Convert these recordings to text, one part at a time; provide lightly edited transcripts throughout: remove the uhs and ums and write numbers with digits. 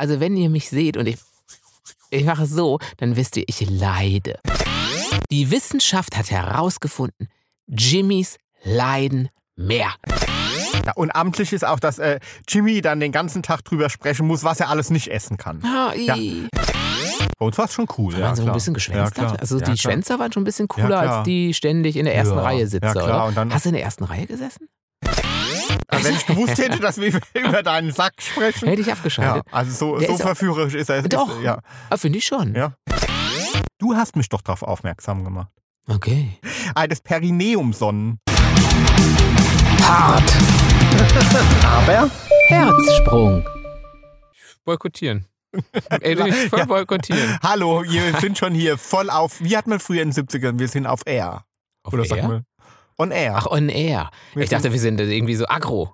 Also wenn ihr mich seht und ich mache es so, dann wisst ihr, ich leide. Die Wissenschaft hat herausgefunden, Jimmys leiden mehr. Ja, und amtlich ist auch, dass Jimmy dann den ganzen Tag drüber sprechen muss, was er alles nicht essen kann. Oh, ja. Bei uns war es schon cool. Ja, so ein bisschen geschwänzt hat. Also die Schwänzer waren schon ein bisschen cooler, als die ständig in der ersten Reihe sitzen. Ja, oder? Hast du in der ersten Reihe gesessen? Wenn ich gewusst hätte, dass wir über deinen Sack sprechen. Hätte ich abgeschaltet. Ja, also so verführerisch ist er. Doch, ja. Finde ich schon. Ja. Du hast mich doch darauf aufmerksam gemacht. Okay. Eines Perineumsonnen. Hart. Aber Herzsprung. Boykottieren. Voll boykottieren. Hallo, wir sind schon hier voll auf, wie hat man früher in den 70ern, wir sind auf Air. Auf Oder Air? Sag mal, on Air. Ach, on Air. Ich dachte, wir sind irgendwie so aggro.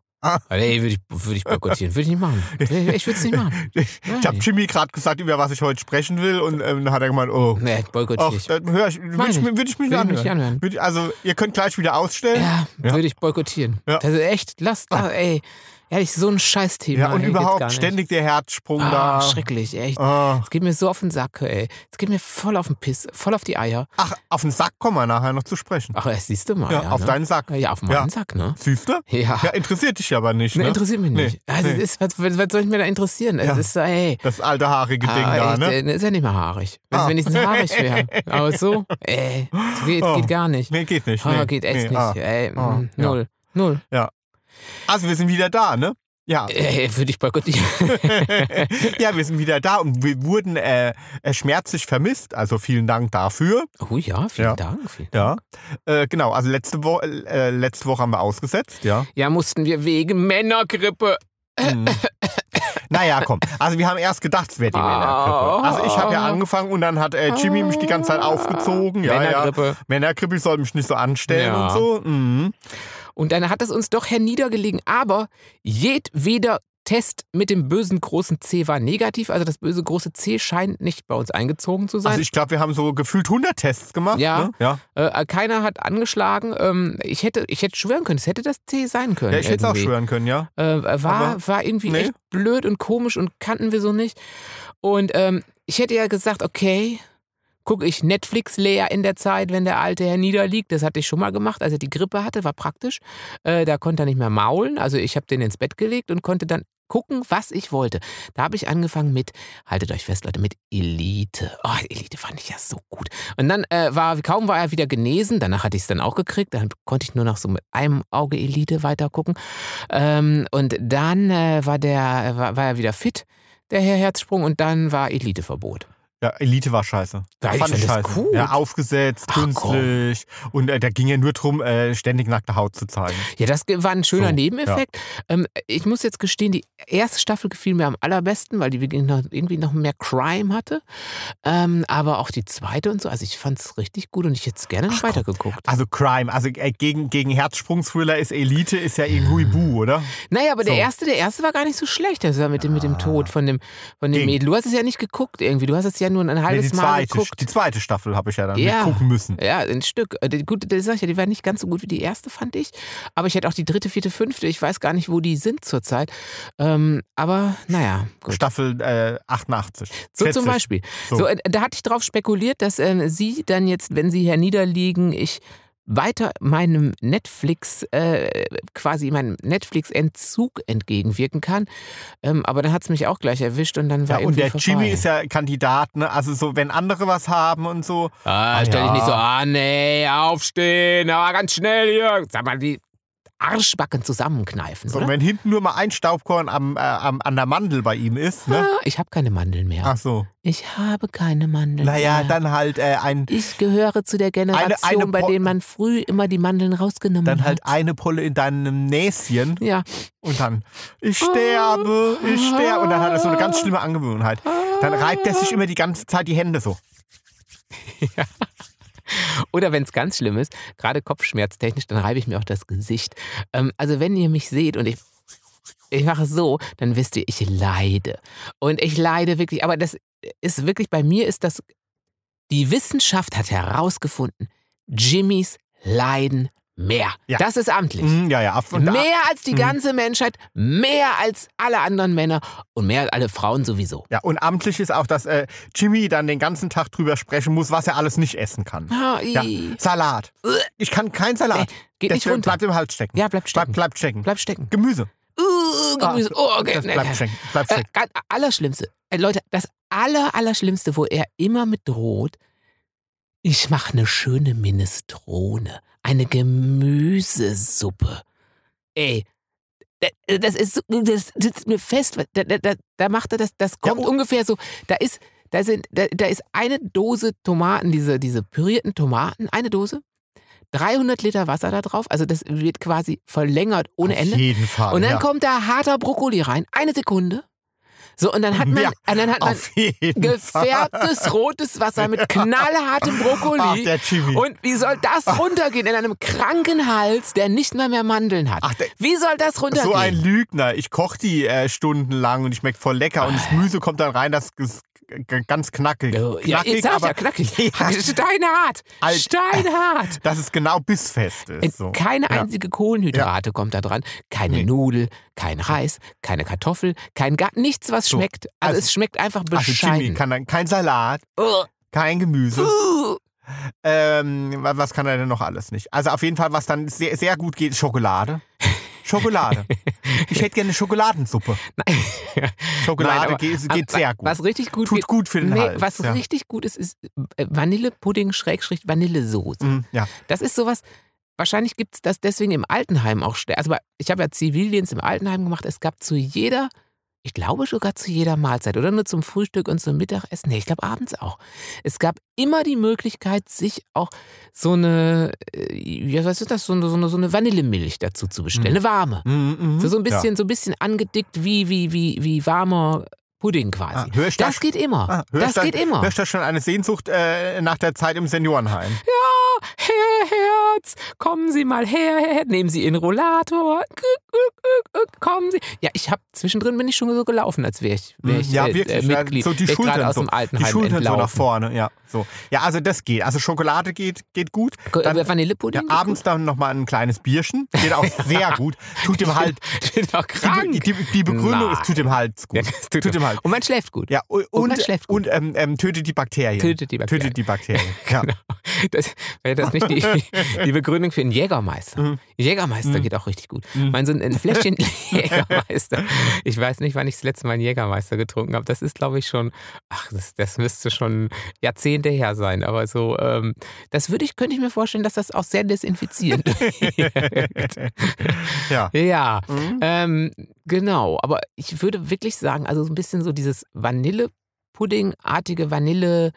Nee, würde ich boykottieren. Würde ich nicht machen. Ich würde es nicht machen. Ich habe Jimmy gerade gesagt, über was ich heute sprechen will, und dann hat er gemeint, nee, boykottiere ich. Würde ich mich nicht anhören. Also, ihr könnt gleich wieder ausstellen. Ja. Würde ich boykottieren. Ja. Also echt, lasst da, ey. Ehrlich, so ein Scheiß-Thema. Ja, und überhaupt ständig der Herzsprung da. Schrecklich, echt. Es geht mir so auf den Sack, ey. Es geht mir voll auf den Piss, voll auf die Eier. Ach, auf den Sack kommen wir nachher noch zu sprechen. Ach, das siehst du mal. Ja, auf deinen Sack. Ja, auf meinen Sack, ne? Siehst du? Ja. Ja, interessiert dich aber nicht, ne? Nee, interessiert mich nicht. Nee. Also, was soll ich mir da interessieren? Ja. Das alte haarige Ding da, ne? Ist ja nicht mehr haarig. Also, wenn ich so haarig wäre. Aber so, geht gar nicht. Nee, geht nicht. Geht echt nicht. Ey, null. Ja. Also wir sind wieder da, ne? Ja. Würde ich boykottieren. Ja, wir sind wieder da und wir wurden schmerzlich vermisst. Also vielen Dank dafür. Oh ja, vielen Dank. Ja. Genau, also letzte Woche haben wir ausgesetzt, ja. Ja, mussten wir wegen Männergrippe. Naja, komm. Also wir haben erst gedacht, es wäre die Männergrippe. Also ich habe ja angefangen und dann hat Jimmy mich die ganze Zeit aufgezogen. Ja, Männergrippe. Ja. Männergrippe, ich soll mich nicht so anstellen und so. Mhm. Und dann hat es uns doch herniedergelegen, aber jedweder Test mit dem bösen großen C war negativ. Also das böse große C scheint nicht bei uns eingezogen zu sein. Also ich glaube, wir haben so gefühlt 100 Tests gemacht. Ja, ne? Keiner hat angeschlagen. Ich hätte schwören können, es hätte das C sein können. Ja, ich hätte es auch schwören können, ja. War irgendwie echt blöd und komisch und kannten wir so nicht. Und ich hätte ja gesagt, okay, gucke ich Netflix leer in der Zeit, wenn der alte herniederliegt. Das hatte ich schon mal gemacht, als er die Grippe hatte, war praktisch. Da konnte er nicht mehr maulen. Also ich habe den ins Bett gelegt und konnte dann gucken, was ich wollte. Da habe ich angefangen mit, haltet euch fest, Leute, mit Elite. Oh, Elite fand ich ja so gut. Und dann kaum war er wieder genesen, danach hatte ich es dann auch gekriegt, dann konnte ich nur noch so mit einem Auge Elite weitergucken. Und dann war er wieder fit, der Herr Herzsprung, und dann war Eliteverbot. Ja, Elite war scheiße. Ich fand das scheiße. Cool. Ja, aufgesetzt, künstlich. Komm. Und da ging ja nur darum, ständig nackte Haut zu zeigen. Ja, das war ein schöner Nebeneffekt. Ja. Ich muss jetzt gestehen, die erste Staffel gefiel mir am allerbesten, weil die irgendwie noch mehr Crime hatte. Aber auch die zweite und so. Also ich fand es richtig gut und ich hätte es gerne noch weitergeguckt. Also Crime, also gegen Herzsprung-Thriller ist Elite, ist ja irgendwie Bu, oder? Naja, aber der erste war gar nicht so schlecht. Das war mit dem Tod von dem Mädel. Du hast es ja nicht geguckt irgendwie. Du hast es ja nur ein halbes Mal geguckt. Die zweite Staffel habe ich ja dann gucken müssen. Ja, ein Stück. Gut, das sag ich ja, die war nicht ganz so gut wie die erste, fand ich. Aber ich hätte auch die dritte, vierte, fünfte. Ich weiß gar nicht, wo die sind zurzeit. Aber naja. Gut. Staffel 88. So zum Beispiel. So, da hatte ich drauf spekuliert, dass sie dann jetzt, wenn sie herniederliegen, ich weiter meinem Netflix, quasi meinem Netflix-Entzug entgegenwirken kann. Aber dann hat es mich auch gleich erwischt und dann war irgendwie vorbei. Und der Jimmy ist ja Kandidat, ne? Also so, wenn andere was haben und so. Stell dich nicht so an, ey, aufstehen, aber ganz schnell hier. Sag mal, die Arschbacken zusammenkneifen. So, oder? Wenn hinten nur mal ein Staubkorn an der Mandel bei ihm ist. Ne? Ich habe keine Mandeln mehr. Ach so. Ich habe keine Mandeln mehr. Naja, dann halt ein... Ich gehöre zu der Generation, bei der man früh immer die Mandeln rausgenommen hat. Dann halt eine Pulle in deinem Näschen. Ja. Und dann, ich sterbe. Und dann hat er so eine ganz schlimme Angewohnheit. Dann reibt er sich immer die ganze Zeit die Hände so. Ja. Oder wenn es ganz schlimm ist, gerade kopfschmerztechnisch, dann reibe ich mir auch das Gesicht. Also wenn ihr mich seht und ich mache es so, dann wisst ihr, ich leide. Und ich leide wirklich, aber das ist wirklich, bei mir ist das, die Wissenschaft hat herausgefunden, Jimmys leiden mehr. Ja. Das ist amtlich. Ja. Mehr als die ganze Menschheit, mehr als alle anderen Männer und mehr als alle Frauen sowieso. Ja, und amtlich ist auch, dass Jimmy dann den ganzen Tag drüber sprechen muss, was er alles nicht essen kann. Ja. Salat. Ich kann keinen Salat. Geht nicht runter. Bleibt im Hals stecken. Ja, bleibt stecken. Bleibt stecken. Gemüse. Gemüse. Okay. Bleibt stecken. Allerschlimmste. Leute, das Allerschlimmste, wo er immer mit droht, ich mache eine schöne Minestrone. Eine Gemüsesuppe. Ey, das ist mir fest. Da macht er das, das kommt ungefähr so. Da ist eine Dose Tomaten, diese pürierten Tomaten, eine Dose, 300 Liter Wasser da drauf. Also das wird quasi verlängert ohne Ende. Auf jeden Fall, und dann kommt da harter Brokkoli rein. Eine Sekunde. So, und dann hat man, gefärbtes rotes Wasser mit knallhartem Brokkoli. Ach, der Jimmy. Und wie soll das runtergehen in einem kranken Hals, der nicht mehr Mandeln hat? Ach, wie soll das runtergehen? So ein Lügner. Ich koche die stundenlang und die schmeckt voll lecker. Und das Gemüse kommt dann rein, das ist ganz knackig. Knackig. Ja. Steinhart. Steinhart. Dass es genau bissfest ist. So. Keine einzige Kohlenhydrate kommt da dran. Keine Nudel, kein Reis, keine Kartoffel, nichts, was schmeckt. Also es schmeckt einfach bescheiden. Also Jimmy kann dann kein Salat, kein Gemüse. Was kann er denn noch alles nicht? Also auf jeden Fall, was dann sehr, sehr gut geht, ist Schokolade. Ich hätte gerne eine Schokoladensuppe. Nein. Schokolade geht sehr gut. Was richtig gut tut gut für den Hals. Was richtig gut ist, ist Vanillepudding / Vanillesoße. Ja. Das ist sowas, wahrscheinlich gibt es das deswegen im Altenheim auch schnell. Also ich habe ja Zivildienst im Altenheim gemacht. Es gab sogar zu jeder Mahlzeit oder nur zum Frühstück und zum Mittagessen. Nee, ich glaube abends auch. Es gab immer die Möglichkeit, sich auch so eine Vanillemilch dazu zu bestellen, eine warme. So ein bisschen angedickt wie warmer Pudding quasi. Das geht immer. Hörst du schon eine Sehnsucht nach der Zeit im Seniorenheim? Ja, Herr Herz, kommen Sie mal her, nehmen Sie Ihren Rollator, kommen Sie. Ja, zwischendrin bin ich schon so gelaufen, als wäre ich Mitglied. So die Schultern aus dem Altenheim so nach vorne, ja. So. Ja, also das geht. Also Schokolade geht gut. Dann, Vanillepudding? Ja, abends dann nochmal ein kleines Bierchen. Geht auch sehr gut. Tut dem halt. Die Begründung ist, tut dem Hals gut. Ja, tut dem Hals. Und man schläft gut. Ja, und tötet die Bakterien. Ja. Genau. Das nicht die Begründung für einen Jägermeister. Jägermeister geht auch richtig gut. Mein so ein Fläschchen Jägermeister. Ich weiß nicht, wann ich das letzte Mal einen Jägermeister getrunken habe. Das ist, glaube ich, schon. Ach, das müsste schon Jahrzehnte hinterher sein, aber so, das könnte ich mir vorstellen, dass das auch sehr desinfizierend wirkt. Ja. Genau, aber ich würde wirklich sagen, also so ein bisschen so dieses Vanillepudding-artige Vanille,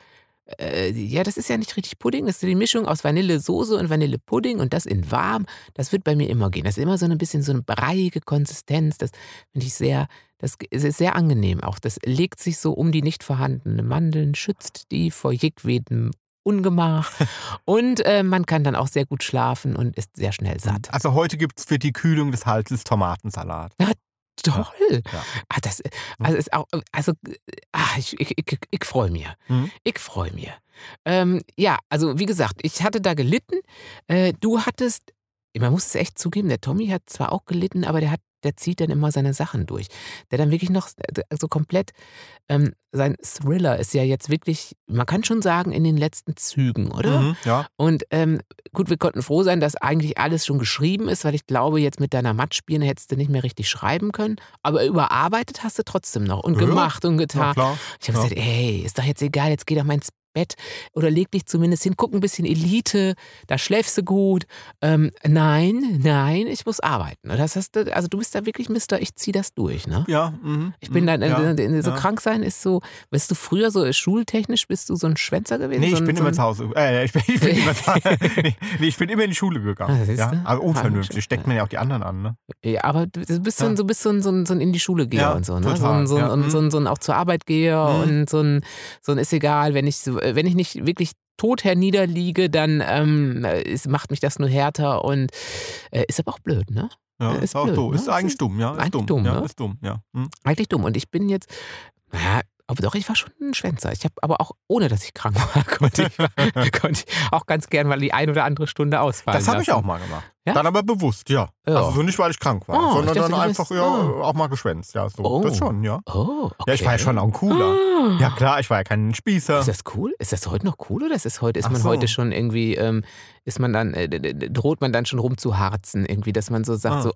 das ist ja nicht richtig Pudding, das ist die Mischung aus Vanillesoße und Vanillepudding und das in warm, das wird bei mir immer gehen. Das ist immer so ein bisschen so eine breiige Konsistenz, das finde ich sehr. Das ist sehr angenehm auch. Das legt sich so um die nicht vorhandene Mandeln, schützt die vor jedem Ungemach. Und man kann dann auch sehr gut schlafen und ist sehr schnell satt. Also heute gibt es für die Kühlung des Halses Tomatensalat. Na toll! Ja. Ich freue mich. Ich freue mich. Also wie gesagt, ich hatte da gelitten. Du hattest, man muss es echt zugeben, der Tommy hat zwar auch gelitten, aber der zieht dann immer seine Sachen durch. Der dann wirklich noch so komplett, sein Thriller ist ja jetzt wirklich, man kann schon sagen, in den letzten Zügen, oder? Ja. Und gut, wir konnten froh sein, dass eigentlich alles schon geschrieben ist, weil ich glaube, jetzt mit deiner Matschbirne hättest du nicht mehr richtig schreiben können, aber überarbeitet hast du trotzdem noch und gemacht und getan. Ja, ich habe gesagt, ey, ist doch jetzt egal, jetzt geh doch mal ins Bett oder leg dich zumindest hin, guck ein bisschen Elite, da schläfst du gut. Nein, ich muss arbeiten. Das heißt, also du bist da wirklich Mister, ich zieh das durch, ne? Ja. Ich bin dann, so krank sein ist so, bist du früher so schultechnisch, bist du so ein Schwänzer gewesen? Nee, ich bin immer in die Schule gegangen. Ja, aber unvernünftig, steckt man ja auch die anderen an, ne? Ja, aber du bist so ein in die Schule geher und so, ne? Total. So ein auch zur Arbeit geher und so ein ist egal, wenn ich nicht wirklich tot herniederliege, dann macht mich das nur härter und ist aber auch blöd, ne? Ja, ist auch blöd, ne? Ist eigentlich dumm, ja. Eigentlich dumm, ne? Ist dumm, ja. Eigentlich dumm. Und ich bin jetzt, Aber doch, ich war schon ein Schwänzer. Ich habe aber auch, ohne dass ich krank war, konnte ich auch ganz gern mal die ein oder andere Stunde ausfallen. Das habe ich auch mal gemacht. Ja? Dann aber bewusst, ja. Also so nicht, weil ich krank war, sondern dachte, dann einfach auch mal geschwänzt. Ja, so. Das schon, ja. Oh, okay. Ja, ich war ja schon auch ein Cooler. Ja klar, ich war ja kein Spießer. Ist das cool? Ist das heute noch cool oder ist man heute schon irgendwie, droht man dann schon rumzuharzen irgendwie, dass man so sagt,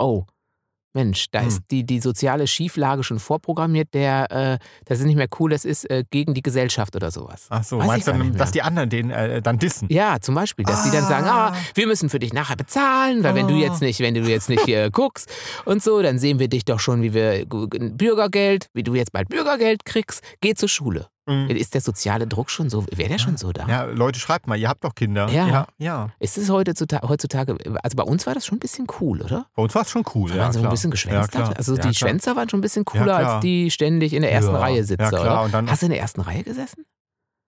Mensch, da ist die soziale Schieflage schon vorprogrammiert, das ist nicht mehr cool, das ist gegen die Gesellschaft oder sowas. Ach so, meinst du, dass die anderen den dann dissen? Ja, zum Beispiel, dass die dann sagen, wir müssen für dich nachher bezahlen, weil wenn du jetzt nicht hier guckst und so, dann sehen wir dich doch schon, wie du jetzt bald Bürgergeld kriegst, geh zur Schule. Mhm. Ist der soziale Druck schon so, wäre der schon so da? Ja, Leute, schreibt mal, ihr habt doch Kinder. Ja. Ist es heutzutage, also bei uns war das schon ein bisschen cool, oder? Bei uns war es schon cool, weil man so ein bisschen geschwänzt hat. Also die Schwänzer waren schon ein bisschen cooler, als die ständig in der ersten Reihe sitzen, oder? Hast du in der ersten Reihe gesessen?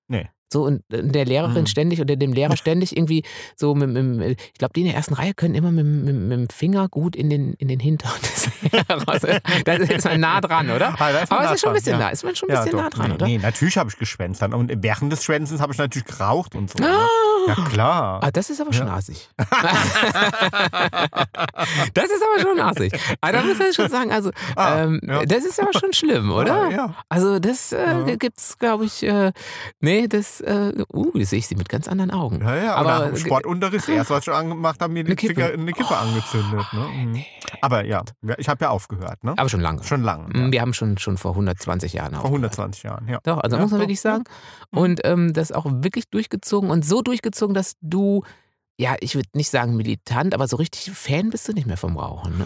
Nee. So, und der Lehrerin ständig oder dem Lehrer ständig irgendwie so ich glaube, die in der ersten Reihe können immer mit dem Finger gut in den Hintern des Lehrers. Da ist man nah dran, oder? Aber ist man schon ein bisschen nah dran, oder? Nee, natürlich habe ich geschwänzt. Und während des Schwänzens habe ich natürlich geraucht und so. Ja, klar. Das ist aber schon assig. Das ist aber schon assig. Da muss man schon sagen, also, das ist aber schon schlimm, oder? Ja. Also, das gibt's, glaube ich, sehe ich sie mit ganz anderen Augen. Ja, aber im Sportunterriss erst, was ich schon angemacht habe, mir eine Kippe angezündet. Ne? Nee. Aber ja, ich habe ja aufgehört. Ne? Aber schon lange. Schon lange. Ja. Wir haben schon vor 120 Jahren aufgehört. Vor 120 Jahren, ja. Doch, also muss man wirklich sagen. Und das auch wirklich durchgezogen und so durchgezogen, dass du, ja, ich würde nicht sagen militant, aber so richtig Fan bist du nicht mehr vom Rauchen, ne?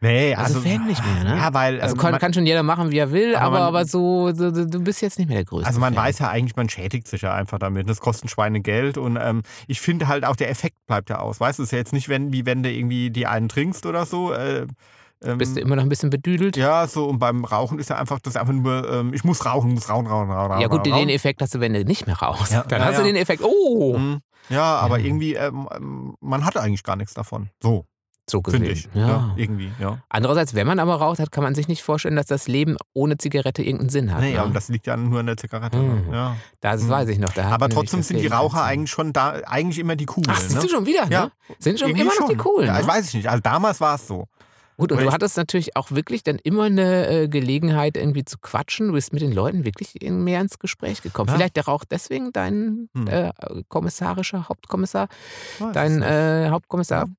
Nee, also Fan nicht mehr, ne? Ja, weil, also kann schon jeder machen, wie er will, aber du bist jetzt nicht mehr der größte. Also man Fan. Weiß ja eigentlich, man schädigt sich ja einfach damit. Das kostet Schweinegeld und ich finde halt auch, der Effekt bleibt ja aus. Weißt du, es ist ja jetzt nicht, wenn du irgendwie die einen trinkst oder so. Bist du immer noch ein bisschen bedüdelt? Ja, so und beim Rauchen ist ja einfach das einfach nur, ich muss rauchen, rauchen. Ja gut, den Effekt hast du, wenn du nicht mehr rauchst. Ja, dann hast du den Effekt, Ja, aber irgendwie, man hat eigentlich gar nichts davon. So gesehen. Finde ich. Ja, irgendwie, ja. Andererseits, wenn man aber raucht hat, kann man sich nicht vorstellen, dass das Leben ohne Zigarette irgendeinen Sinn hat. Nee, ja, und das liegt ja nur an der Zigarette. Mhm. Ja. Das weiß ich noch. Aber trotzdem sind die Raucher eigentlich schon da, eigentlich immer die Coolen. Ach, sind sie schon wieder? Ja. Ne? Sind schon immer noch die Coolen. Ja, ich weiß nicht. Also damals war es so. Gut, und du hattest natürlich auch wirklich dann immer eine Gelegenheit, irgendwie zu quatschen. Du bist mit den Leuten wirklich mehr ins Gespräch gekommen. Ja. Vielleicht auch deswegen dein Hauptkommissar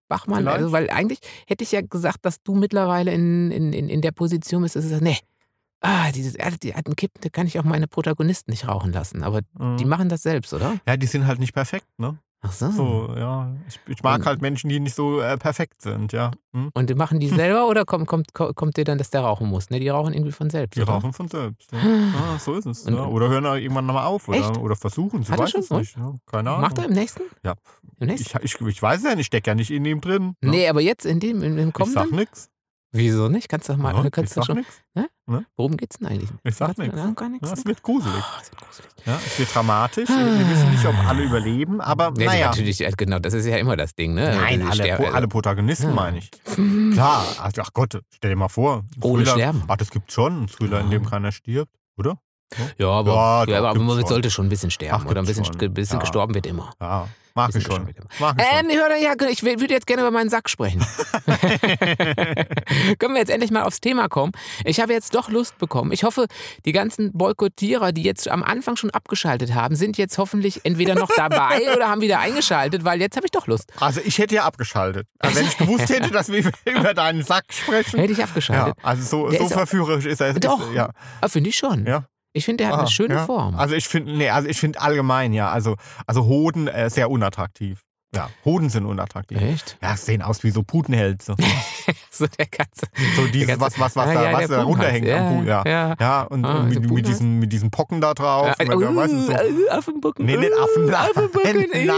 Bachmann. Vielleicht. Also, weil eigentlich hätte ich ja gesagt, dass du mittlerweile in der Position bist, dass du sagst, nee, die alten Kippen, da kann ich auch meine Protagonisten nicht rauchen lassen. Aber die machen das selbst, oder? Ja, die sind halt nicht perfekt, ne? Ach so. Ich mag halt Menschen, die nicht so perfekt sind, ja. Hm? Und die machen die selber oder kommt dir dann, dass der rauchen muss? Ne, die rauchen irgendwie von selbst. Rauchen von selbst, ja. So ist es. Und, ja. Oder hören irgendwann nochmal auf oder versuchen. Ich weiß es nicht. Ja, keine Ahnung. Macht er im nächsten? Ja. Im nächsten? Ich weiß es ja nicht, stecke ja nicht in dem drin. Ne? Nee, aber jetzt in dem kommenden? Ich sag nichts. Wieso nicht? Kannst du doch mal. Ja, kannst ich sag nichts. Ne? Ne? Worum geht's denn eigentlich? Ich sag nichts. Ja, es wird gruselig. Ja, es wird dramatisch. Wir wissen nicht, ob alle überleben, aber naja. Natürlich, genau, das ist ja immer das Ding, ne? Nein, alle Protagonisten meine ich. Klar, ach Gott, stell dir mal vor. Ohne Sterben. Ach, das gibt's schon. Ein Thriller, in dem keiner stirbt, oder? Ja, aber man sollte schon ein bisschen sterben. Oder ein bisschen gestorben wird immer. Ja. Mag ich schon. Ich würde jetzt gerne über meinen Sack sprechen. Können wir jetzt endlich mal aufs Thema kommen? Ich habe jetzt doch Lust bekommen. Ich hoffe, die ganzen Boykottierer, die jetzt am Anfang schon abgeschaltet haben, sind jetzt hoffentlich entweder noch dabei oder haben wieder eingeschaltet, weil jetzt habe ich doch Lust. Also ich hätte ja abgeschaltet. Also wenn ich gewusst hätte, dass wir über deinen Sack sprechen. Hätte ich abgeschaltet. Ja, also so verführerisch ist er. Doch, finde ich schon. Ja. Ich finde, der hat eine schöne Form. Also ich finde, allgemein, ja. Also Hoden sehr unattraktiv. Ja, Hoden sind unattraktiv. Echt? Ja, sehen aus wie so Putenhälse. So der ganze. So dieses, was da runterhängt am Puten. Ja, und mit diesen Pocken da drauf. Affenpocken. Nee, nicht Affenpocken. Nein.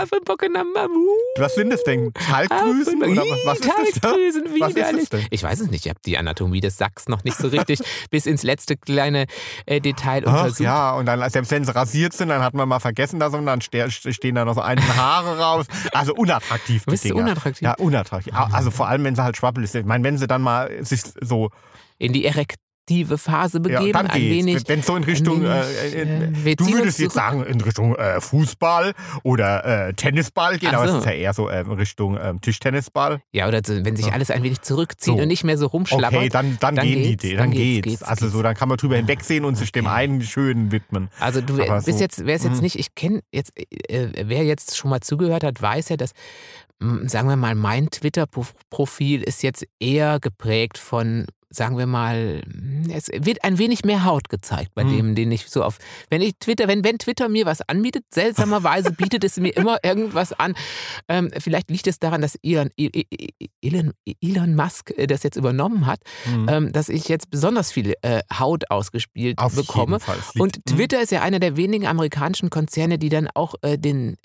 Affenpocken am Mamu. Was sind das denn? Talgdrüsen? Oder was ist das? Talgdrüsen, wie? Ich weiß es nicht. Ich habe die Anatomie des Sacks noch nicht so richtig bis ins letzte kleine Detail untersucht. Ja, und dann, selbst wenn sie rasiert sind, dann hat man mal vergessen, dass und dann stehen da noch so ein Haar raus. Also unattraktiv. Bist du unattraktiv? Ja, unattraktiv. Also vor allem, wenn sie halt schwabbelig sind. Ich meine, wenn sie dann mal sich so in die Erekt aktive Phase begeben. Ja, dann ein wenig, wenn es so in Richtung, du würdest jetzt sagen, in Richtung Fußball oder Tennisball geht, aber es ist ja eher so in Richtung Tischtennisball. Ja, oder so, wenn sich alles ein wenig zurückzieht und nicht mehr so rumschlappert. Okay, dann gehen die Ideen, dann geht's. Also so, dann kann man drüber hinwegsehen und sich dem einen Schönen widmen. Also du bist jetzt, wer es jetzt nicht, ich kenne jetzt, wer jetzt schon mal zugehört hat, weiß ja, dass, sagen wir mal, mein Twitter-Profil ist jetzt eher geprägt von, sagen wir mal, es wird ein wenig mehr Haut gezeigt bei dem, den ich so auf, wenn Twitter mir was anbietet, seltsamerweise bietet es mir immer irgendwas an. Vielleicht liegt es daran, dass Elon Musk das jetzt übernommen hat, dass ich jetzt besonders viel Haut ausgespielt bekomme. Und Twitter ist ja einer der wenigen amerikanischen Konzerne, die dann auch den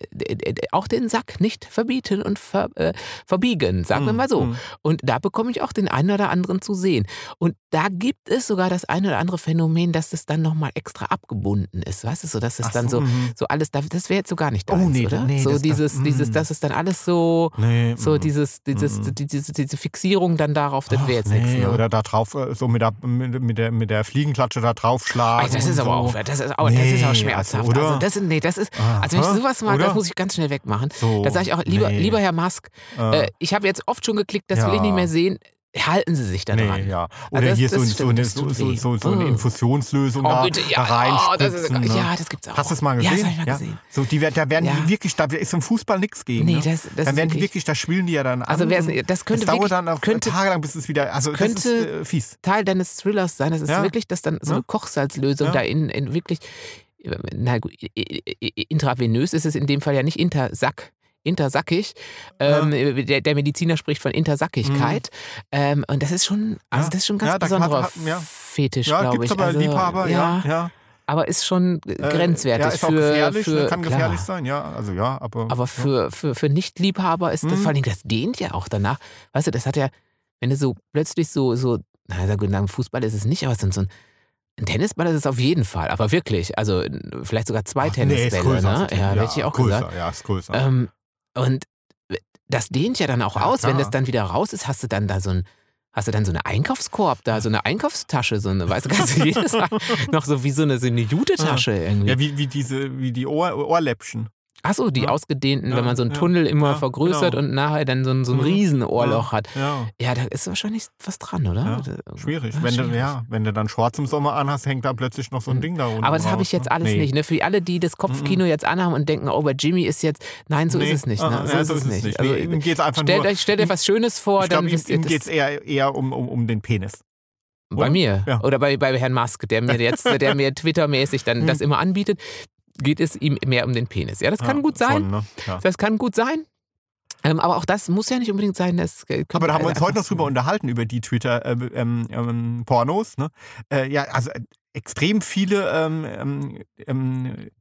Sack nicht verbieten und verbiegen, sagen wir mal so. Und da bekomme ich auch den einen oder anderen zu sehen. Und da gibt es sogar das ein oder andere Phänomen, dass das dann nochmal extra abgebunden ist, weißt du, so dass es dann so alles, das wäre jetzt so gar nicht da, oder? Nee, so dieses, das ist dann alles so, diese Fixierung dann darauf, das wäre jetzt nichts. Ne? Oder da drauf, so mit der Fliegenklatsche da draufschlagen. Ach, das ist aber auch, das ist auch schmerzhaft. Also, wenn ich sowas mache, das muss ich ganz schnell wegmachen. So, da sage ich auch, lieber Herr Musk, ich habe jetzt oft schon geklickt, das will ich nicht mehr sehen. Halten Sie sich da dran. Ja. Oder also so eine Infusionslösung da reinspritzen. Das gibt's auch. Hast du das mal gesehen? Ja, das hab ich mal gesehen. So, da ist im Fußball nichts gegen. Nee, das dann werden die wirklich, da schwillen die ja dann an. Also das dauert dann tagelang, bis es wieder, das ist fies. Teil deines Thrillers sein, das ist wirklich, dass dann so eine Kochsalzlösung da in wirklich, na gut, intravenös ist es in dem Fall ja nicht, intersackig. Der Mediziner spricht von Intersackigkeit. Und das ist schon, das ist schon ein ganz besonderer Fetisch, glaube ich. Ja, gibt es aber Liebhaber, aber ist schon grenzwertig. Ja, ist auch gefährlich, kann gefährlich sein, Aber für Nicht-Liebhaber ist das, vor allem, das dehnt ja auch danach. Weißt du, das hat ja, wenn du so plötzlich so, im Fußball ist es nicht, aber es sind so ein Tennisball ist es auf jeden Fall, aber wirklich. Also vielleicht sogar zwei Tennisbälle. Ne? Ja, hätte ich auch gesagt. Ja, ist größer. Und das dehnt ja dann auch aus, wenn das dann wieder raus ist, hast du dann da so eine Einkaufskorb da, so eine Einkaufstasche, so eine, weißt du, kannst du jedes Mal noch so eine Jute-Tasche irgendwie. Ja, wie die Ohrläppchen. Ach so, die ausgedehnten, wenn man so einen Tunnel immer vergrößert und nachher dann so ein Riesenohrloch hat. Ja, da ist wahrscheinlich was dran, oder? Ja. Schwierig. Wenn du dann Shorts im Sommer anhast, hängt da plötzlich noch so ein Ding da runter. Aber das habe ich jetzt alles nicht. Ne? Für alle, die das Kopfkino jetzt anhaben und denken, bei Jimmy ist jetzt... Nein, so ist es nicht. Ne? So ist es nicht. Also, ihm geht's einfach stellt euch was Schönes vor. Ich glaube, ihm geht es eher um den Penis. Bei mir. Oder bei Herrn Musk, der mir Twitter-mäßig dann das immer anbietet. Geht es ihm mehr um den Penis. Ja, das kann gut sein. Schon, ne? Das kann gut sein. Aber auch das muss ja nicht unbedingt sein. Aber da haben wir uns heute noch drüber unterhalten, über die Twitter-Pornos. Extrem viele,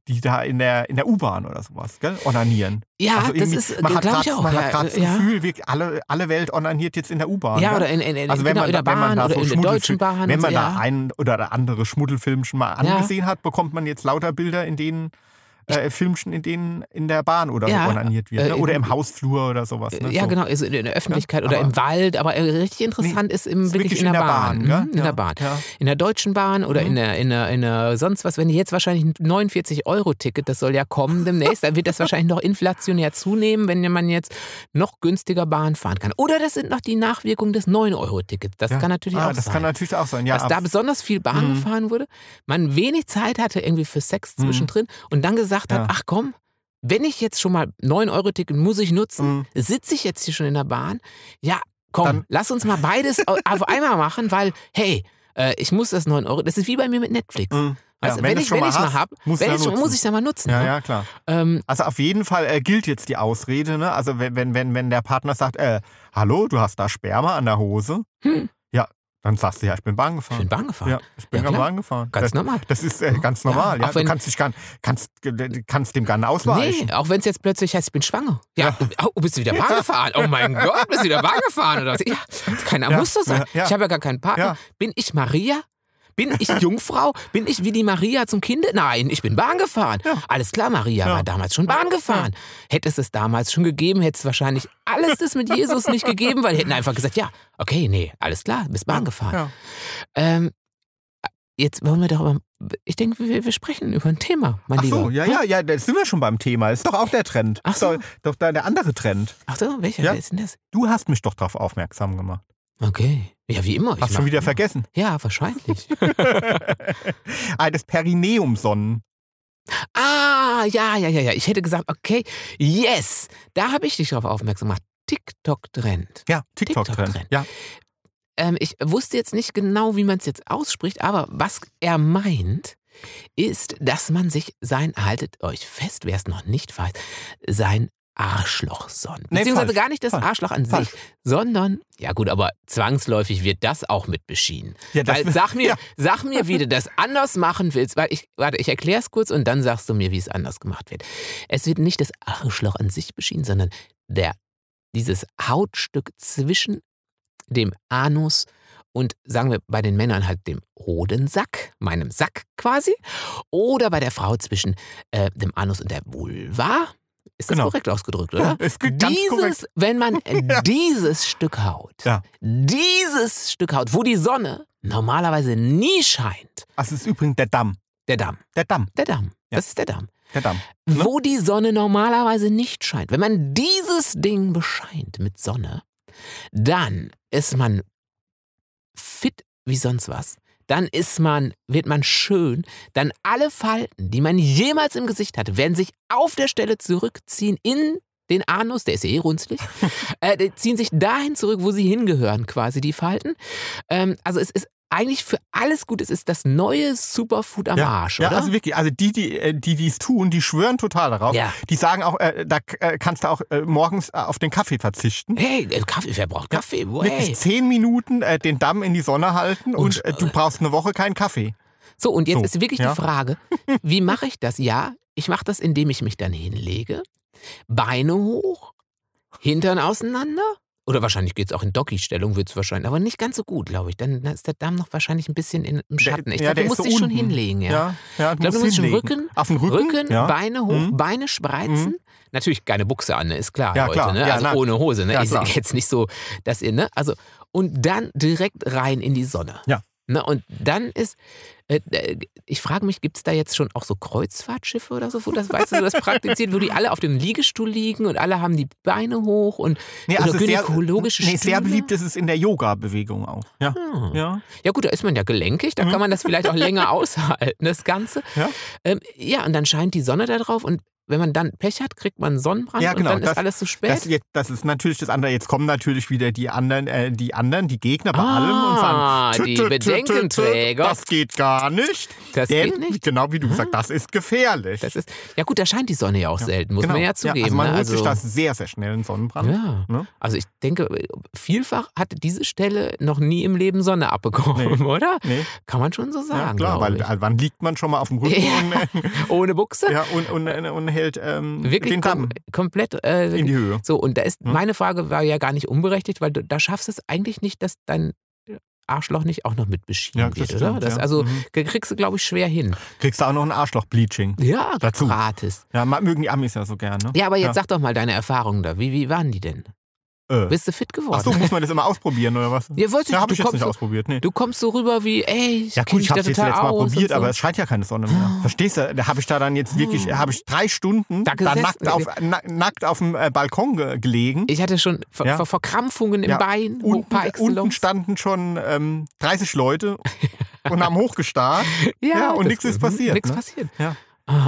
die da in der U-Bahn oder sowas, gell, onanieren. Ja, also das ist, glaube ich auch. Man hat gerade das Gefühl, wirklich alle Welt onaniert jetzt in der U-Bahn. Ja, oder in der deutschen Bahn. Wenn man da einen oder andere Schmuddelfilmchen mal angesehen hat, bekommt man jetzt lauter Bilder, in denen... Filmchen, in denen in der Bahn oder so onaniert wird. Ne? Oder im Hausflur oder sowas. Ne? Ja, so. Genau, also in der Öffentlichkeit oder im Wald. Aber richtig interessant ist wirklich in der Bahn. In der Bahn. In der Deutschen Bahn oder in der sonst was. Wenn jetzt wahrscheinlich ein 49-Euro-Ticket, das soll ja kommen demnächst, dann wird das wahrscheinlich noch inflationär zunehmen, wenn man jetzt noch günstiger Bahn fahren kann. Oder das sind noch die Nachwirkungen des 9-Euro-Tickets. Das kann natürlich auch sein. Das kann natürlich auch sein, dass da besonders viel Bahn gefahren wurde, man wenig Zeit hatte irgendwie für Sex zwischendrin und dann gesagt hat, ach komm, wenn ich jetzt schon mal 9-Euro-Ticket muss ich nutzen, sitze ich jetzt hier schon in der Bahn, dann lass uns mal beides auf einmal machen, weil, hey, ich muss das 9 Euro, das ist wie bei mir mit Netflix. Also muss ich es ja mal nutzen. Ja, klar. Also auf jeden Fall gilt jetzt die Ausrede, ne? Also wenn der Partner sagt, hallo, du hast da Sperma an der Hose, dann sagst du, ich bin Bahn gefahren. Ganz normal. Das ist ganz normal. Ja. Du kannst dem gar nicht ausweichen. Nee, auch wenn es jetzt plötzlich heißt, ich bin schwanger. Bist du wieder Bahn gefahren? Oh mein Gott, bist du wieder Bahn gefahren? Oder was? Ja, keiner muss so sein. Ich habe ja gar keinen Partner. Ja. Bin ich Maria? Bin ich Jungfrau? Bin ich wie die Maria zum Kinde? Nein, ich bin Bahn gefahren. Ja. Alles klar, Maria war damals schon Bahn gefahren. Ja. Hätte es das damals schon gegeben, hätte es wahrscheinlich alles das mit Jesus nicht gegeben, weil die hätten einfach gesagt, alles klar, bist Bahn gefahren. Ja. Jetzt wollen wir doch aber. Ich denke, wir sprechen über ein Thema, mein Lieber. Ach so, ja, da sind wir schon beim Thema. Ist doch auch der Trend. Ach so. Doch der andere Trend. Ach so, welcher ist denn das? Du hast mich doch darauf aufmerksam gemacht. Okay. Ja, wie immer. Hast du schon wieder vergessen? Ja, wahrscheinlich. Das Perineumsonnen. Ah, ja. Ich hätte gesagt, okay, yes. Da habe ich dich drauf aufmerksam gemacht. TikTok-Trend. Ja, TikTok-Trend. Ja. Ich wusste jetzt nicht genau, wie man es jetzt ausspricht, aber was er meint, ist, dass man sich sein, haltet euch fest, wer es noch nicht weiß, sein Arschloch sonnen. Beziehungsweise falsch, gar nicht das falsch, Arschloch an falsch. Sich, sondern, ja gut, aber zwangsläufig wird das auch mit beschienen. Ja, weil sag mir, wie du das anders machen willst, weil ich erkläre es kurz und dann sagst du mir, wie es anders gemacht wird. Es wird nicht das Arschloch an sich beschienen, sondern dieses Hautstück zwischen dem Anus und, sagen wir, bei den Männern halt dem Hodensack, meinem Sack quasi, oder bei der Frau zwischen dem Anus und der Vulva. Ist das korrekt ausgedrückt, oder? Ja, korrekt. Wenn man dieses Stück Haut, wo die Sonne normalerweise nie scheint. Das ist übrigens der Damm. Der Damm. Ja. Das ist der Damm. Der Damm. Ne? Wo die Sonne normalerweise nicht scheint. Wenn man dieses Ding bescheint mit Sonne, dann ist man fit wie sonst was. Dann wird man schön, dann alle Falten, die man jemals im Gesicht hatte, werden sich auf der Stelle zurückziehen in den Anus, der ist ja runzlig, die ziehen sich dahin zurück, wo sie hingehören quasi, die Falten. Also es ist eigentlich für alles gut, es ist das neue Superfood am Arsch, oder? Ja, also wirklich, also die es tun, die schwören total darauf. Ja. Die sagen auch, da kannst du auch morgens auf den Kaffee verzichten. Hey, wer braucht Kaffee? Wow. Wirklich 10 Minuten den Damm in die Sonne halten und du brauchst eine Woche keinen Kaffee. So, und jetzt ist wirklich die Frage, wie mache ich das? Ja, ich mache das, indem ich mich dann hinlege, Beine hoch, Hintern auseinander. Oder wahrscheinlich geht es auch in Doggy-Stellung, wird es wahrscheinlich, aber nicht ganz so gut, glaube ich. Dann ist der Darm noch wahrscheinlich ein bisschen im Schatten. Ich glaube, du musst dich schon hinlegen. Ja. Ja, ich glaube, du musst schon Rücken, auf den Rücken ja. Beine hoch, Beine spreizen. Mhm. Natürlich keine Buchse an, ist klar heute. Klar. Ne? Ja, also ohne Hose. Ne? Ja, ich sage jetzt nicht so, dass ihr, ne? Also, und dann direkt rein in die Sonne. Ja. Ne? Und dann ist, ich frage mich, gibt es da jetzt schon auch so Kreuzfahrtschiffe oder so, wo das, weißt du, das praktiziert, wo die alle auf dem Liegestuhl liegen und alle haben die Beine hoch und also gynäkologische Stühle. Sehr beliebt ist es in der Yoga-Bewegung auch. Ja. Hm. Ja gut, da ist man ja gelenkig, da kann man das vielleicht auch länger aushalten, das Ganze. Ja? Ja, und dann scheint die Sonne da drauf und wenn man dann Pech hat, kriegt man Sonnenbrand und dann ist alles zu spät. Das ist natürlich das andere. Jetzt kommen natürlich wieder die anderen, die Gegner bei allem und sagen, die Bedenkenträger. Das geht gar nicht. Denn, genau wie du gesagt hast, das ist gefährlich. Ja gut, da scheint die Sonne ja auch selten, muss man ja zugeben. Also man holt sich da sehr, sehr schnell einen Sonnenbrand. Ja. Ne? Also ich denke, vielfach hat diese Stelle noch nie im Leben Sonne abbekommen, oder? Nee. Kann man schon so sagen, klar, weil wann liegt man schon mal auf dem Rücken? Ja. Ohne Buchse? Ja, und hält wirklich den Damm komplett in die Höhe. So, und da ist meine Frage war ja gar nicht unberechtigt, weil da schaffst du es eigentlich nicht, dass dein Arschloch nicht auch noch mit beschienen wird, stimmt, oder? Das, also kriegst du, glaube ich, schwer hin. Kriegst du auch noch ein Arschloch-Bleaching dazu. Gratis. Ja, mögen die Amis ja so gern, ne? Ja, aber jetzt sag doch mal deine Erfahrungen da. Wie waren die denn? Bist du fit geworden? Achso, muss man das immer ausprobieren, oder was? Ja, habe ich jetzt nicht ausprobiert. Nee. Du kommst so rüber wie, ey, ich kenne mich da total aus. Ja gut, ich habe es jetzt letztes Mal probiert, aber es scheint ja keine Sonne mehr. Verstehst du? Da habe ich da dann jetzt wirklich, habe ich 3 Stunden da nackt auf dem Balkon gelegen. Ich hatte schon Verkrampfungen im Bein. Unten standen schon 30 Leute und haben hochgestarrt. Und nichts ist passiert. Nichts passiert. Ja.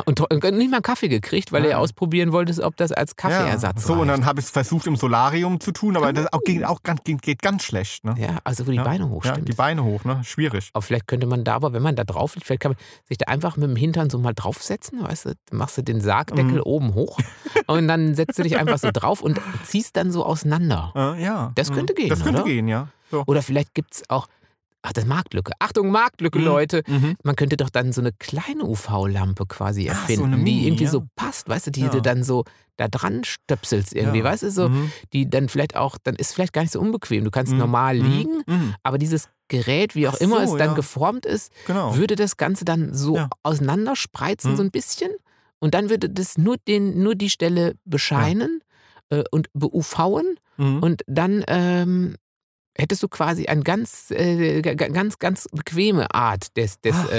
Und nicht mal einen Kaffee gekriegt, weil er ausprobieren wollte, ob das als Kaffeeersatz reicht. So, und dann habe ich es versucht, im Solarium zu tun, aber das geht ganz schlecht. Ne? Ja, also wo die Beine hoch stimmt. Ja, die Beine hoch, ne? Schwierig. Aber vielleicht könnte man da, aber wenn man da drauf liegt, vielleicht kann man sich da einfach mit dem Hintern so mal draufsetzen, weißt du? Machst du den Sargdeckel oben hoch und dann setzt du dich einfach so drauf und ziehst dann so auseinander. Ja. Das könnte gehen, das könnte gehen, ja. So. Oder vielleicht gibt es auch... Ach, das ist Marktlücke. Achtung, Marktlücke, Leute. Mhm. Man könnte doch dann so eine kleine UV-Lampe quasi erfinden, so die irgendwie so passt, weißt du, die du dann so da dran stöpselst irgendwie, weißt du, so, die dann vielleicht auch, dann ist vielleicht gar nicht so unbequem. Du kannst normal liegen, aber dieses Gerät, wie auch immer es dann geformt ist, würde das Ganze dann so auseinanderspreizen, so ein bisschen. Und dann würde das nur die Stelle bescheinen und be-UVen und dann hättest du quasi eine ganz bequeme Art des das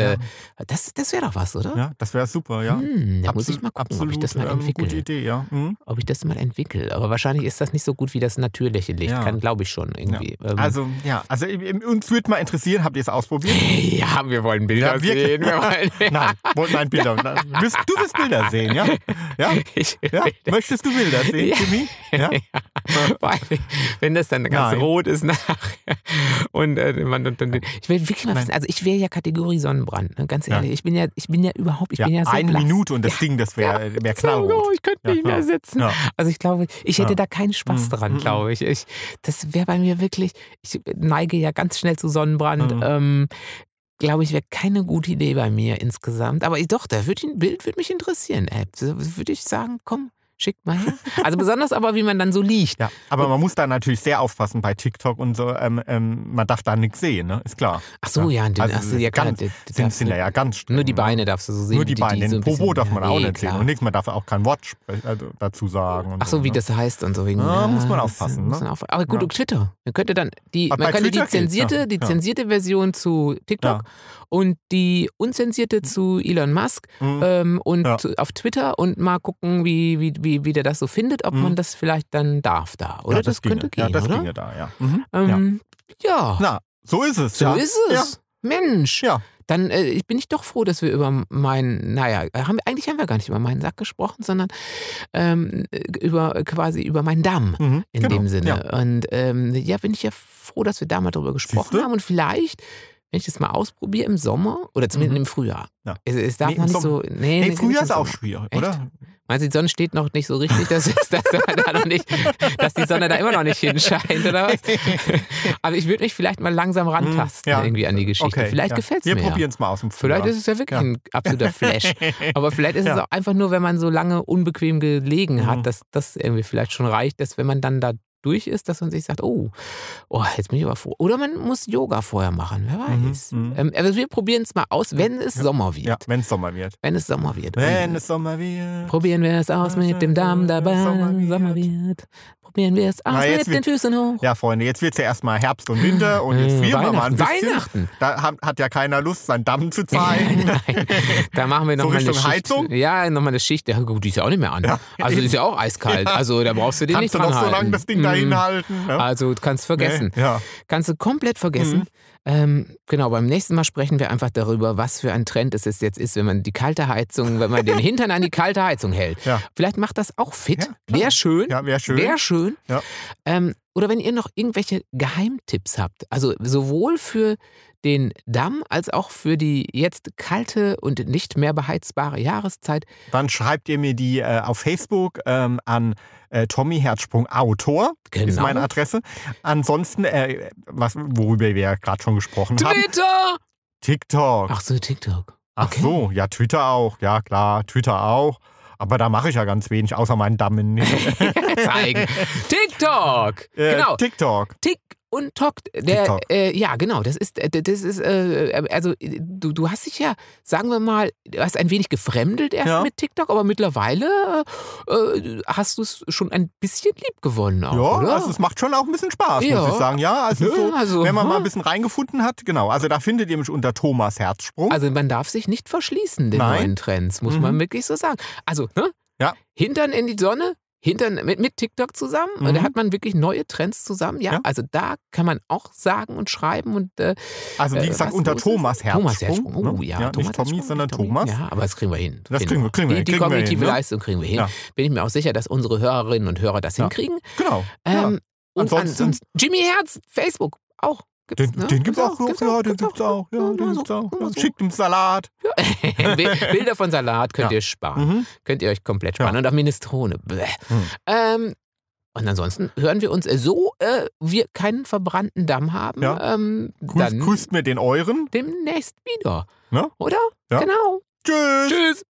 wäre doch was, oder? Ja, das wäre super, ja. Da muss ich mal gucken, ob ich das mal entwickle. Gute Idee, ja. Ob ich das mal entwickle. Aber wahrscheinlich ist das nicht so gut wie das natürliche Licht. Ja. Kann, glaube ich schon, irgendwie. Ja. Also uns würde mal interessieren, habt ihr es ausprobiert? Ja, wir wollen Bilder sehen. Nein, Bilder. Du wirst Bilder sehen, ja? Ja? Ja? Möchtest du Bilder sehen, Jimmy? Ja? Ja. Wenn das dann ganz rot ist nachher. Und ich will wirklich mal wissen, also ich wäre ja Kategorie Sonnenbrand, ne? Ganz ehrlich. Ich bin ja überhaupt, ich bin ja so eine blass. Minute und das Ding, das wäre mehr knallrot. Ich könnte nicht mehr sitzen. Ja. Also ich glaube, ich hätte da keinen Spaß dran, glaube ich. Das wäre bei mir wirklich, ich neige ja ganz schnell zu Sonnenbrand, glaube ich, wäre keine gute Idee bei mir insgesamt. Aber doch, da würde ein Bild mich interessieren. Würde ich sagen, komm, schickt mal her. Also besonders aber, wie man dann so liegt. Ja, aber man muss da natürlich sehr aufpassen bei TikTok und so. Man darf da nichts sehen, ne? Ist klar. Ach so, ja. Nur die Beine darfst du so sehen. Nur die Beine. Den Popo darf man auch nicht sehen. Und nichts, man darf auch kein Wort dazu sagen. Ach so, wie das heißt und so. Muss man aufpassen. Aber gut, Twitter. Man könnte die zensierte Version zu TikTok und die unzensierte zu Elon Musk und auf Twitter und mal gucken, wie der das so findet, ob man das vielleicht dann darf da, oder? Ja, das könnte gehen, oder? Ja, das ginge da, ja. Ja. Na, so ist es. Mensch. Ja. Dann bin ich doch froh, dass wir über meinen, eigentlich haben wir gar nicht über meinen Sack gesprochen, sondern über meinen Damm dem Sinne. Ja. Und bin ich ja froh, dass wir da mal drüber gesprochen haben und vielleicht, wenn ich das mal ausprobiere im Sommer oder zumindest im Frühjahr. Ja. Es darf man nicht so... Nee, Frühjahr ist auch schwierig, oder? Meinst du, die Sonne steht noch nicht so richtig, dass die Sonne da immer noch nicht hinscheint, oder was? Aber ich würde mich vielleicht mal langsam rantasten irgendwie an die Geschichte. Okay, vielleicht gefällt es mir. Wir probieren es mal aus dem Frühjahr. Vielleicht ist es ja wirklich ein absoluter Flash. Aber vielleicht ist es auch einfach nur, wenn man so lange unbequem gelegen hat, dass das irgendwie vielleicht schon reicht, dass wenn man dann da durch ist, dass man sich sagt, oh, jetzt bin ich aber froh. Oder man muss Yoga vorher machen, wer weiß. Also wir probieren es mal aus, wenn es Sommer wird. Ja, wenn es Sommer wird. Probieren wir es aus mit dem Damm dabei, Sommer wird. Probieren wir es aus mit den Füßen hoch. Ja, Freunde, jetzt wird es ja erstmal Herbst und Winter und jetzt frieren wir mal ein bisschen. Weihnachten! Da hat ja keiner Lust, seinen Damm zu zeigen. Nein. Da machen wir nochmal so eine Schicht. Heizung? Ja, nochmal eine Schicht. Ja, gut, die ist ja auch nicht mehr an. Ja, also die ist ja auch eiskalt. Ja. Also da brauchst du den nicht dran halten. Kannst du noch so lange das Ding da hinhalten? Ne? Also kannst du vergessen. Nee, ja. Kannst du komplett vergessen. Genau, beim nächsten Mal sprechen wir einfach darüber, was für ein Trend es jetzt ist, wenn man den Hintern an die kalte Heizung hält. Ja. Vielleicht macht das auch fit. Ja, wäre schön. Ja, wäre schön. Ja. Oder wenn ihr noch irgendwelche Geheimtipps habt, also sowohl für den Damm als auch für die jetzt kalte und nicht mehr beheizbare Jahreszeit. Dann schreibt ihr mir die auf Facebook an Tommy Herzsprung Autor, ist meine Adresse. Ansonsten, worüber wir ja gerade schon gesprochen haben. Twitter! TikTok. Ach so, TikTok. Ach so, ja, Twitter auch. Ja, klar, Twitter auch. Aber da mache ich ja ganz wenig, außer meinen Damm zeigen. TikTok! Genau. TikTok. TikTok. Ja, genau, das ist, also du hast dich ja, sagen wir mal, du hast ein wenig gefremdelt erst mit TikTok, aber mittlerweile hast du es schon ein bisschen lieb gewonnen auch, ja, oder? Also es macht schon auch ein bisschen Spaß, muss ich sagen. Ja, also wenn man mal ein bisschen reingefunden hat, genau, also da findet ihr mich unter Thomas Herzsprung. Also man darf sich nicht verschließen den neuen Trends, muss man wirklich so sagen. Also, ne? Ja. Hintern in die Sonne. Mit TikTok zusammen, da hat man wirklich neue Trends zusammen, also da kann man auch sagen und schreiben und also wie gesagt, unter Thomas Herzsprung. Thomas Herzsprung, nicht Tommy, sondern Thomas. Ja, aber das kriegen wir hin. Das kriegen wir hin. Die kognitive Leistung kriegen wir hin. Ja. Bin ich mir auch sicher, dass unsere Hörerinnen und Hörer das hinkriegen. Genau. Und ansonsten Jimmy Hertz, Facebook, auch. Den gibt's auch. Den gibt's auch. Schickt uns Salat. Ja. Bilder von Salat könnt ihr sparen. Könnt ihr euch komplett sparen. Und auch Minestrone. Und ansonsten hören wir uns so, wir keinen verbrannten Damm haben. Ja. Dann küsst mir den euren. Demnächst wieder. Ja? Oder? Ja. Genau. Tschüss.